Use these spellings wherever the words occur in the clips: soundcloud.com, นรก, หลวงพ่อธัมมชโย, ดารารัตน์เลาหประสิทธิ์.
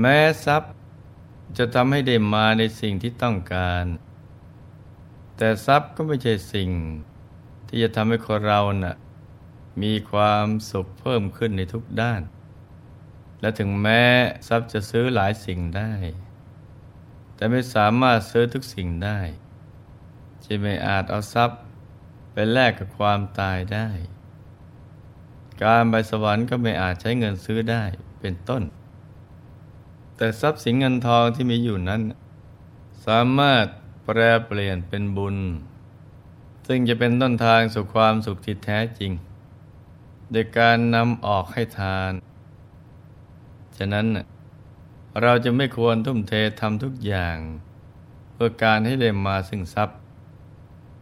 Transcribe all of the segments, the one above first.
แม้ทรัพย์จะทำให้ได้มาในสิ่งที่ต้องการแต่ทรัพย์ก็ไม่ใช่สิ่งที่จะทำให้คนเราน่ะมีความสุขเพิ่มขึ้นในทุกด้านและถึงแม้ทรัพย์จะซื้อหลายสิ่งได้แต่ไม่สามารถซื้อทุกสิ่งได้จะไม่อาจเอาทรัพย์ไปแลกกับความตายได้การไปสวรรค์ก็ไม่อาจใช้เงินซื้อได้เป็นต้นแต่ทรัพย์สินเงินทองที่มีอยู่นั้นสามารถแปรเปลี่ยนเป็นบุญซึ่งจะเป็นต้นทางสู่ความสุขที่แท้จริงโดยการนำออกให้ทานฉะนั้นเราจะไม่ควรทุ่มเททำทุกอย่างเพื่อการให้ได้มาซึ่งทรัพย์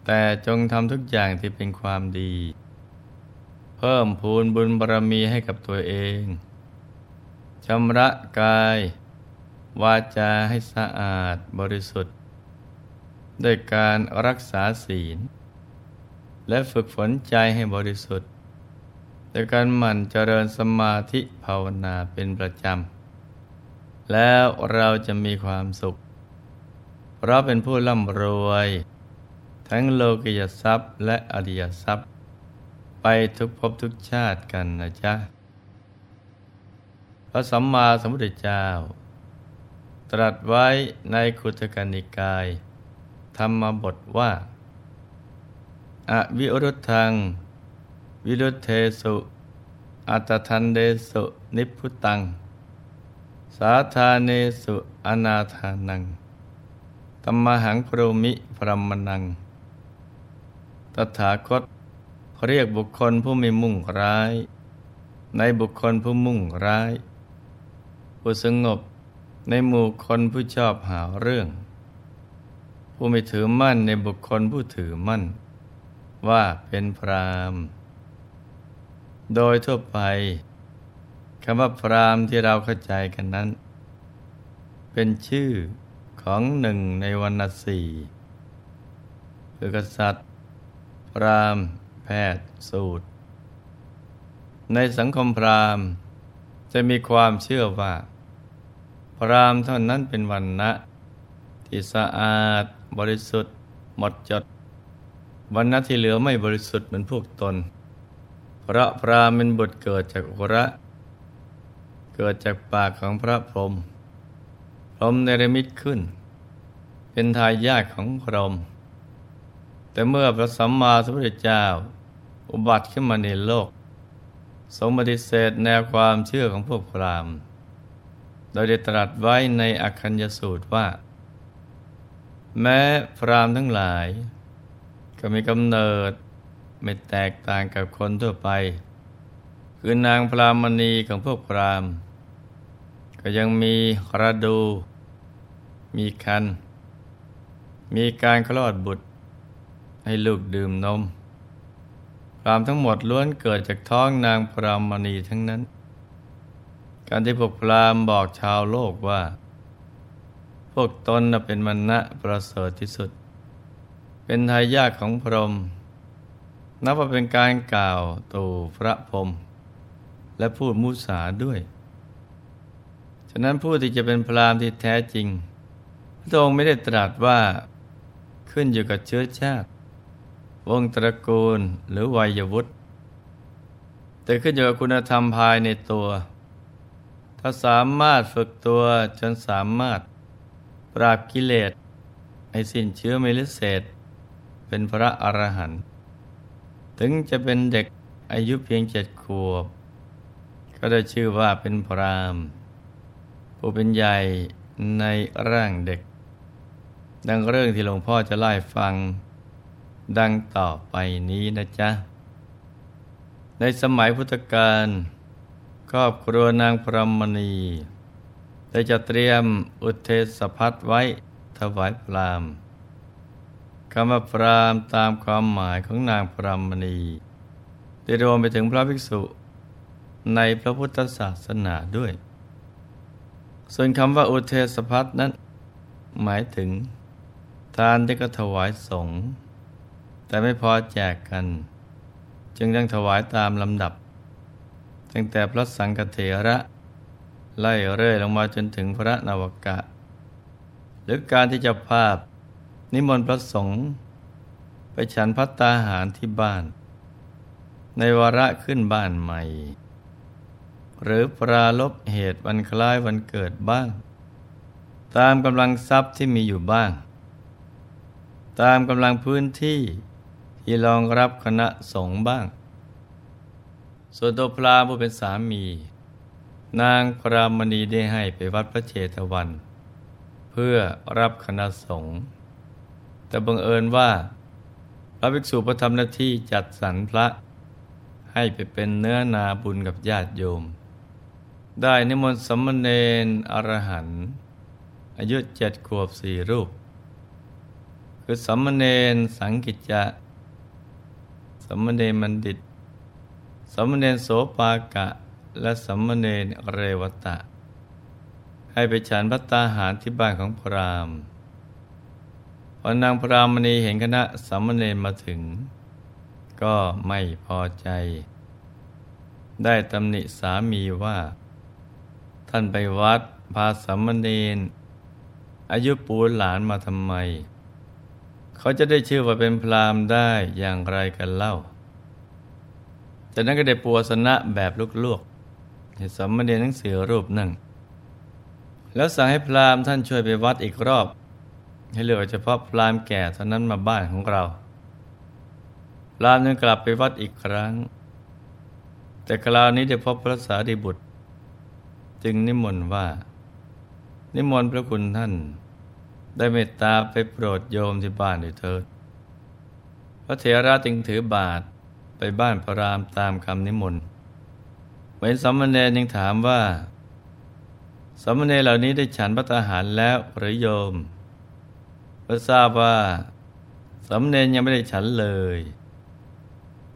แต่จงทำทุกอย่างที่เป็นความดีเพิ่มพูนบุญบารมีให้กับตัวเองชำระกายวาจาให้สะอาดบริสุทธิ์ด้วยการรักษาศีลและฝึกฝนใจให้บริสุทธิ์ด้วยการหมั่นเจริญสมาธิภาวนาเป็นประจำแล้วเราจะมีความสุขเพราะเป็นผู้ร่ำรวยทั้งโลกิยทรัพย์และอริยทรัพย์ไปทุกภพทุกชาติกันนะจ๊ะพระสัมมาสัมพุทธเจ้าตรัสไว้ในคุตตกนิกายธรรมบทว่าอวิรุทธังวิรุทเทสุอัตถันเดสุนิพพุตังสาธาเนสุอนาธานังธัมมหังโพรมิพรหมนังตถาคตเรียกบุคคลผู้ไม่มุ่งร้ายในบุคคลผู้มุ่งร้ายผู้สงบในหมู่คนผู้ชอบหาเรื่องผู้ไม่ถือมั่นในบุคคลผู้ถือมั่นว่าเป็นพราหมณ์โดยทั่วไปคำว่าพราหมณ์ที่เราเข้าใจกันนั้นเป็นชื่อของหนึ่งในวรรณสี่คือกษัตริย์พราหมณ์แพทย์สูตรในสังคมพราหมณ์จะมีความเชื่อว่าพราหมณ์เท่านั้นเป็นวรรณะที่สะอาดบริสุทธิ์หมดจดวรรณะที่เหลือไม่บริสุทธิ์เหมือนพวกตนเพราะพราหมณ์เป็นบุตรเกิดจากอุระเกิดจากปากของพระพรหมพรหมเนรมิตขึ้นเป็นทายาทของพรหมแต่เมื่อพระสัมมาสัมพุทธเจ้าอุบัติขึ้นมาในโลกทรงปฏิเสธแนวความเชื่อของพวกพราหมณ์โดยได้ตรัสไว้ในอัคคัญญสูตรว่าแม้พราหมณ์ทั้งหลายก็มีกำเนิดไม่แตกต่างกับคนทั่วไปคือนางพรามณีของพวกพราหมณ์ก็ยังมีระดูมีคันมีการคลอดบุตรให้ลูกดื่มนมพราหมณ์ทั้งหมดล้วนเกิดจากท้องนางพรามณีทั้งนั้นการที่พวกพราหมณ์บอกชาวโลกว่าพวกตนเป็นมณะประเสริฐที่สุดเป็นทายาทของพรหมนับว่าเป็นการกล่าวตู่พระพรหมและพูดมุสาด้วยฉะนั้นผู้ที่จะเป็นพราหมณ์ที่แท้จริงพระองค์ไม่ได้ตรัสว่าขึ้นอยู่กับเชื้อชาติวงตระกูลหรือวัยวุฒิแต่ขึ้นอยู่กับคุณธรรมภายในตัวถ้าสามารถฝึกตัวจนสามารถปราบกิเลสให้สิ้นเชื้อไม่เหลือเศษเป็นพระอรหันต์ถึงจะเป็นเด็กอายุเพียง7 ขวบก็ได้ชื่อว่าเป็นพราหมณ์ผู้เป็นใหญ่ในร่างเด็กดังเรื่องที่หลวงพ่อจะไล่ฟังดังต่อไปนี้นะจ๊ะในสมัยพุทธกาลครอบครัวนางพรหมณีได้จะเตรียมอุทเทสภัทไว้ถวายพราหมณ์คำว่าพราหมณ์ตามความหมายของนางพรหมณีได้รวมไปถึงพระภิกษุในพระพุทธศาสนาด้วยส่วนคำว่าอุทเทสภัทนั้นหมายถึงทานที่ก็ถวายสงฆ์แต่ไม่พอแจกกันจึงต้องถวายตามลำดับตั้งแต่พระสังฆเถระ ไล่เรื่อยลงมาจนถึงพระนวกะหรือการที่เจ้าภาพนิมนต์พระสงฆ์ไปฉันภัตตาหารที่บ้านในวาระขึ้นบ้านใหม่หรือปรารภเหตุวันคล้ายวันเกิดบ้างตามกำลังทรัพย์ที่มีอยู่บ้างตามกำลังพื้นที่ที่รองรับคณะสงฆ์บ้างส่วนตัวพราหมณ์ผู้เป็นสามีนางพรามณีได้ให้ไปวัดพระเชตวันเพื่อรับคณะสงฆ์แต่บังเอิญว่าพระภิกษุประทำหน้าที่จัดสรรพระให้ไปเป็นเนื้อนาบุญกับญาติโยมได้นิมนต์สมณเณรอรหันต์อายุ7 ขวบ4 รูปคือสมณเณรสังกิจจะสมณเณรบัณฑิตสมณเณรโสปากะและสมณเณรเรวตะให้ไปฉันภัตตาหารที่บ้านของพราหมณ์พอนางพรามณีเห็นคณะสมณเณรมาถึงก็ไม่พอใจได้ตำหนิสามีว่าท่านไปวัดพาสมณเณรอายุปูนหลานมาทำไมเขาจะได้ชื่อว่าเป็นพราหมณ์ได้อย่างไรกันเล่าจากนั้นก็ได้ปูอาสนะแบบลวกๆให้สมณเณรทั้ง4 รูปนั่งแล้วสั่งให้พราหมณ์ท่านช่วยไปวัดอีกรอบให้เหลือเฉพาะพราหมณ์แก่เท่านั้นมาบ้านของเราพราหมณ์จึงกลับไปวัดอีกครั้งแต่คราวนี้ได้พบพระสารีบุตรจึงนิมนต์ว่านิมนต์พระคุณท่านได้เมตตาไปโปรดโยมที่บ้านด้วยเถิดพระเถระจึงถือบาตรไปบ้านพราหมณ์ตามคำนิมนต์เมื่อสมณเณรจึงถามว่าสมณเณรเหล่านี้ได้ฉันภัตตาหารแล้วหรือโยมพระทราบว่าสมณเณรยังไม่ได้ฉันเลย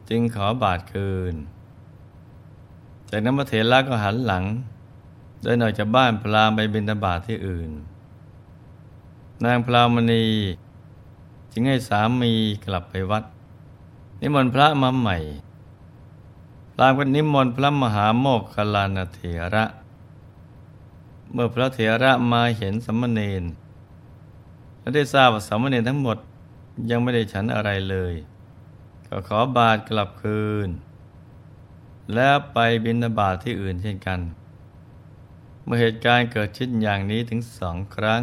จึงขอบาตรคืนจากนั้นพระเถระก็หันหลังเดินออกจากบ้านพราหมณ์ไปบิณฑบาตที่อื่นนางพรามณีจึงให้สามีกลับไปวัดนิมนต์พระมาใหม่พราหมณ์ก็นิมนต์พระมหาโมคคัลลานเถระเมื่อพระเถระมาเห็นสมณเณรและได้ทราบว่าสมณเณรทั้งหมดยังไม่ได้ฉันอะไรเลยก็ขอบาตรกลับคืนแล้วไปบิณฑบาตที่อื่นเช่นกันเมื่อเหตุการณ์เกิดขึ้นอย่างนี้ถึง2 ครั้ง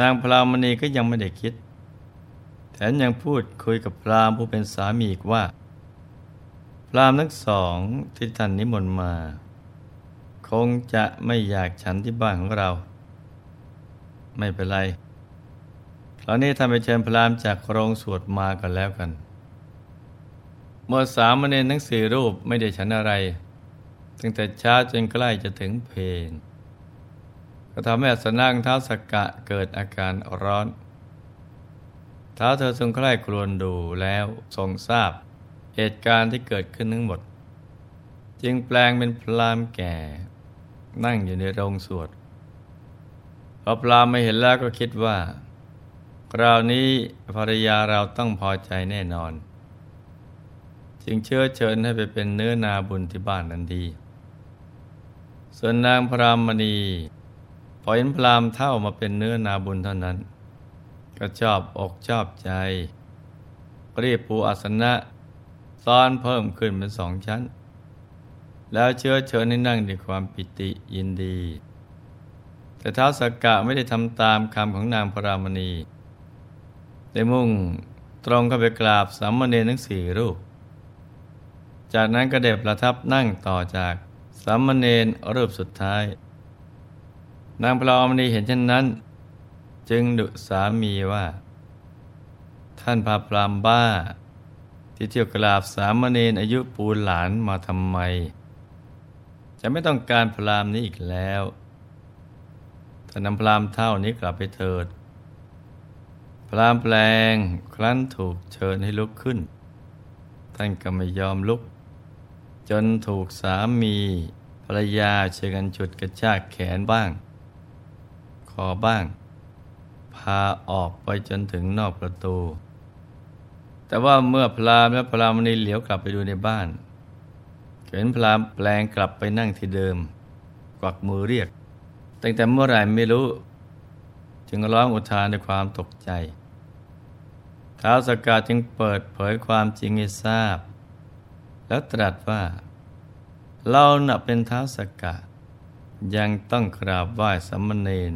นางพรามณีก็ยังไม่ได้คิดแถมยังพูดคุยกับพราหมณ์ผู้เป็นสามีอีกว่าพราหมณ์ทั้ง2ที่ท่านนิมนต์มาคงจะไม่อยากฉันที่บ้านของเราไม่เป็นไรคราวนี้ท่านไปเชิญพราหมณ์จากโรงสวดมากันแล้วกันเมื่อสามเณรทั้ง4 รูปไม่ได้ฉันอะไรตั้งแต่เช้าจนใกล้จะถึงเพลก็ทำให้อัสนะของท้าวสักกะเกิดอาการร้อนท้าวเธอทรงใคร่ครวญดูแล้วทรงทราบเหตุการณ์ที่เกิดขึ้นทั้งหมดจึงแปลงเป็นพราหมณ์แก่นั่งอยู่ในโรงสวดพอพราหมณ์ไม่เห็นแล้วก็คิดว่าคราวนี้ภรรยาเราต้องพอใจแน่นอนจึงเชื้อเชิญให้ไปเป็นเนื้อนาบุญที่บ้านนั้นดีส่วนนางพรามณีพอเห็นพราหมณ์เท่ามาเป็นเนื้อนาบุญเท่านั้นก็ชอบอกชอบใจรีบปูอาสนะซ้อนเพิ่มขึ้นเป็น2 ชั้นแล้วเชื้อเชิญให้นั่งด้วยความปิติยินดีแต่ท้าวสักกะไม่ได้ทำตามคำของนางพรามณีได้มุ่งตรงเข้าไปกราบสามเณรทั้ง4 รูปจากนั้นก็ได้ประทับนั่งต่อจากสามเณรรูปสุดท้ายนางพรามณีเห็นเช่นนั้นจึงดุสามีว่าท่านพาพราหมณ์บ้าที่เที่ยวกราบสามเณรอายุปูนหลานมาทำไมจะไม่ต้องการพราหมณ์นี้อีกแล้วท่านนำพราหมณ์เท่านี้กลับไปเถิดพราหมณ์แปลงครั้นถูกเชิญให้ลุกขึ้นท่านก็ไม่ยอมลุกจนถูกสามีภรรยาเชิญกันฉุดกระชากแขนบ้างคอบ้างพาออกไปจนถึงนอกประตูแต่ว่าเมื่อพราหมณ์และพรามณีเหลียวกลับไปดูในบ้านเห็นพราหมณ์แปลงกลับไปนั่งที่เดิม กวักมือเรียกตั้งแต่เมื่อไหร่ไม่รู้จึงร้องอุทานด้วยความตกใจท้าวสกาจึงเปิดเผยความจริงให้ทราบแล้วตรัสว่าเราน่ะเป็นท้าวสกายังต้องกราบไหว้สามเณร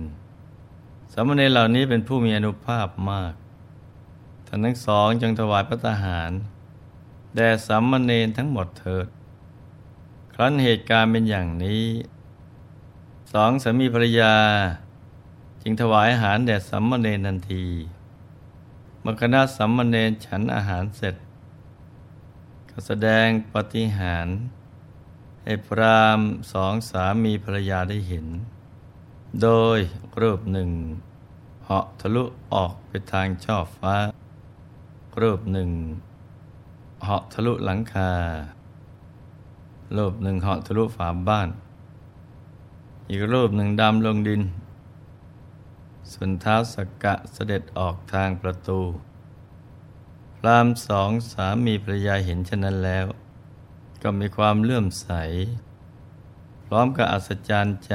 เหล่านี้เป็นผู้มีอานุภาพมากท่านทั้งสองจึงถวายพระตาหารแด่สามเณรทั้งหมดเถิดครั้นเหตุการณ์เป็นอย่างนี้สองสามีภรรยาจึงถวายอาหารแด่สามเณรทันทีเมื่อคณะสามเณรฉันอาหารเสร็จก็แสดงปาฏิหาริย์ให้พราหมณ์สองสามีภรรยาได้เห็นโดยรูปหนึ่งเหาะทะลุออกไปทางช่อฟ้ารูปหนึ่งเหาะทะลุหลังคารูปหนึ่งเหาะทะลุฝาบ้านอีกรูปหนึ่งดำลงดินส่วนท้าวสกะเสด็จออกทางประตูพราหมณ์สองสามีภรรยาเห็นเช่นนั้นแล้วก็มีความเลื่อมใสพร้อมกับอัศจรรย์ใจ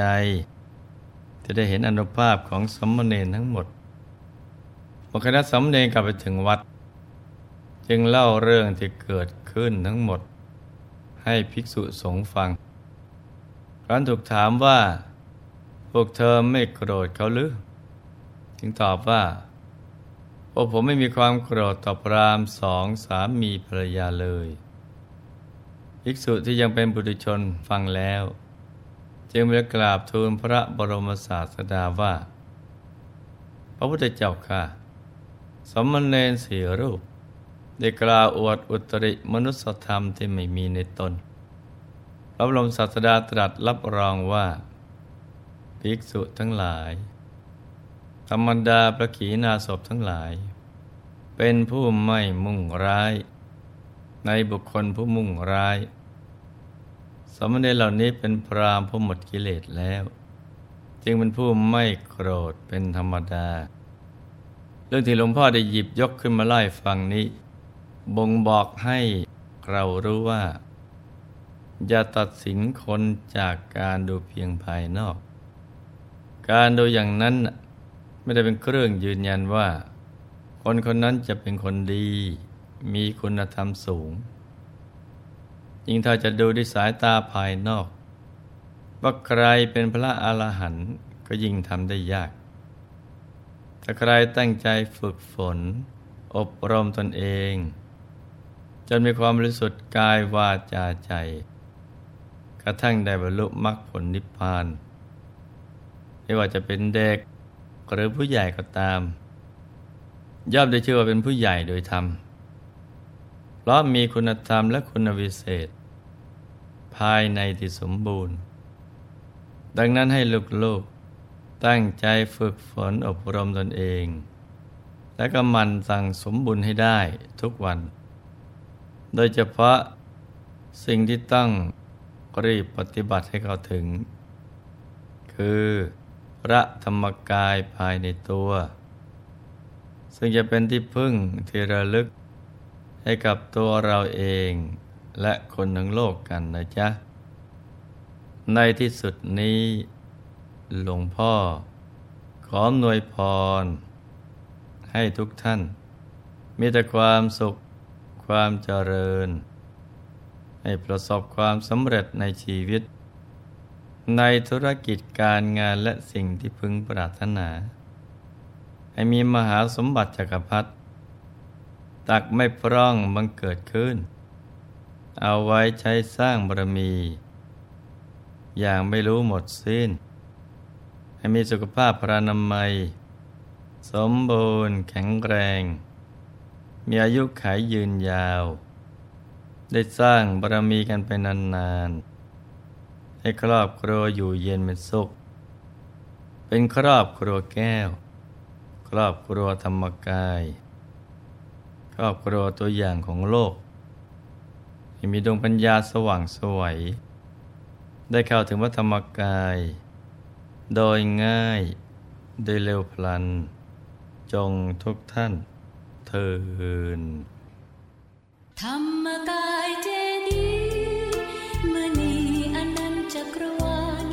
จะได้เห็นอานุภาพของสามเณรทั้งหมดพอคณะสามเณรกลับไปถึงวัดจึงเล่าเรื่องที่เกิดขึ้นทั้งหมดให้ภิกษุสงฆ์ฟังครั้นถูกถามว่าพวกเธอไม่โกรธเขาหรือจึงตอบว่าพวกผมไม่มีความโกรธต่อพราหมณ์สองสามีภรรยาเลยภิกษุที่ยังเป็นปุถุชนฟังแล้วจึงไปกราบทูลพระบรมศาสดาว่าพระพุทธเจ้าค่ะสามเณรสี่รูปได้กล่าวอวดอุตริมนุสธรรมที่ไม่มีในตนพระบรมศาสดาตรัสรับรองว่าภิกษุทั้งหลายธรรมดาพระขีณาสพทั้งหลายเป็นผู้ไม่มุ่งร้ายในบุคคลผู้มุ่งร้ายสามเณรเหล่านี้เป็นพราหมณ์ผู้หมดกิเลสแล้วจึงเป็นผู้ไม่โกรธเป็นธรรมดาเรื่องที่หลวงพ่อได้หยิบยกขึ้นมาเล่าให้ฟังนี้บ่งบอกให้เรารู้ว่าอย่าตัดสินคนจากการดูเพียงภายนอกการดูอย่างนั้นไม่ได้เป็นเครื่องยืนยันว่าคนคนนั้นจะเป็นคนดีมีคุณธรรมสูงยิ่งถ้าจะดูด้วยสายตาภายนอกว่าใครเป็นพระอรหันต์ก็ยิ่งทำได้ยากถ้าใครตั้งใจฝึกฝนอบรมตนเองจนมีความบริสุทธิ์กายวาจาใจกระทั่งได้บรรลุมรรคผลนิพพานไม่ว่าจะเป็นเด็กหรือผู้ใหญ่ก็ตามย่อมได้ชื่อว่าเป็นผู้ใหญ่โดยธรรมเพราะมีคุณธรรมและคุณวิเศษภายในที่สมบูรณ์ดังนั้นให้ลูกๆตั้งใจฝึกฝนอบรมตนเองและก็หมั่นสั่งสมบุญให้ได้ทุกวันโดยเฉพาะสิ่งที่ต้องรีบปฏิบัติให้เข้าถึงคือพระธรรมกายภายในตัวซึ่งจะเป็นที่พึ่งที่ระลึกให้กับตัวเราเองและคนทั้งโลกกันนะจ๊ะในที่สุดนี้หลวงพ่อขออวยพรให้ทุกท่านมีแต่ความสุขความเจริญให้ประสบความสำเร็จในชีวิตในธุรกิจการงานและสิ่งที่พึงปรารถนาให้มีมหาสมบัติจักรพรรดิตักไม่พร่องบังเกิดขึ้นเอาไว้ใช้สร้างบารมีอย่างไม่รู้หมดสิ้นให้มีสุขภาพพรรณนามัยสมบูรณ์แข็งแรงมีอายุขัยยืนยาวได้สร้างบารมีกันไปนานๆให้ครอบครัวอยู่เย็นเป็นสุขเป็นครอบครัวแก้วครอบครัวธรรมกายครอบครัวตัวอย่างของโลกให้มีดวงปัญญาสว่างไสวได้เข้าถึงพระธรรมกายโดยง่ายโดยเร็วพลันจงทุกท่านเทินธรรมกายเจดีย์มณีอนันต์จักรวาล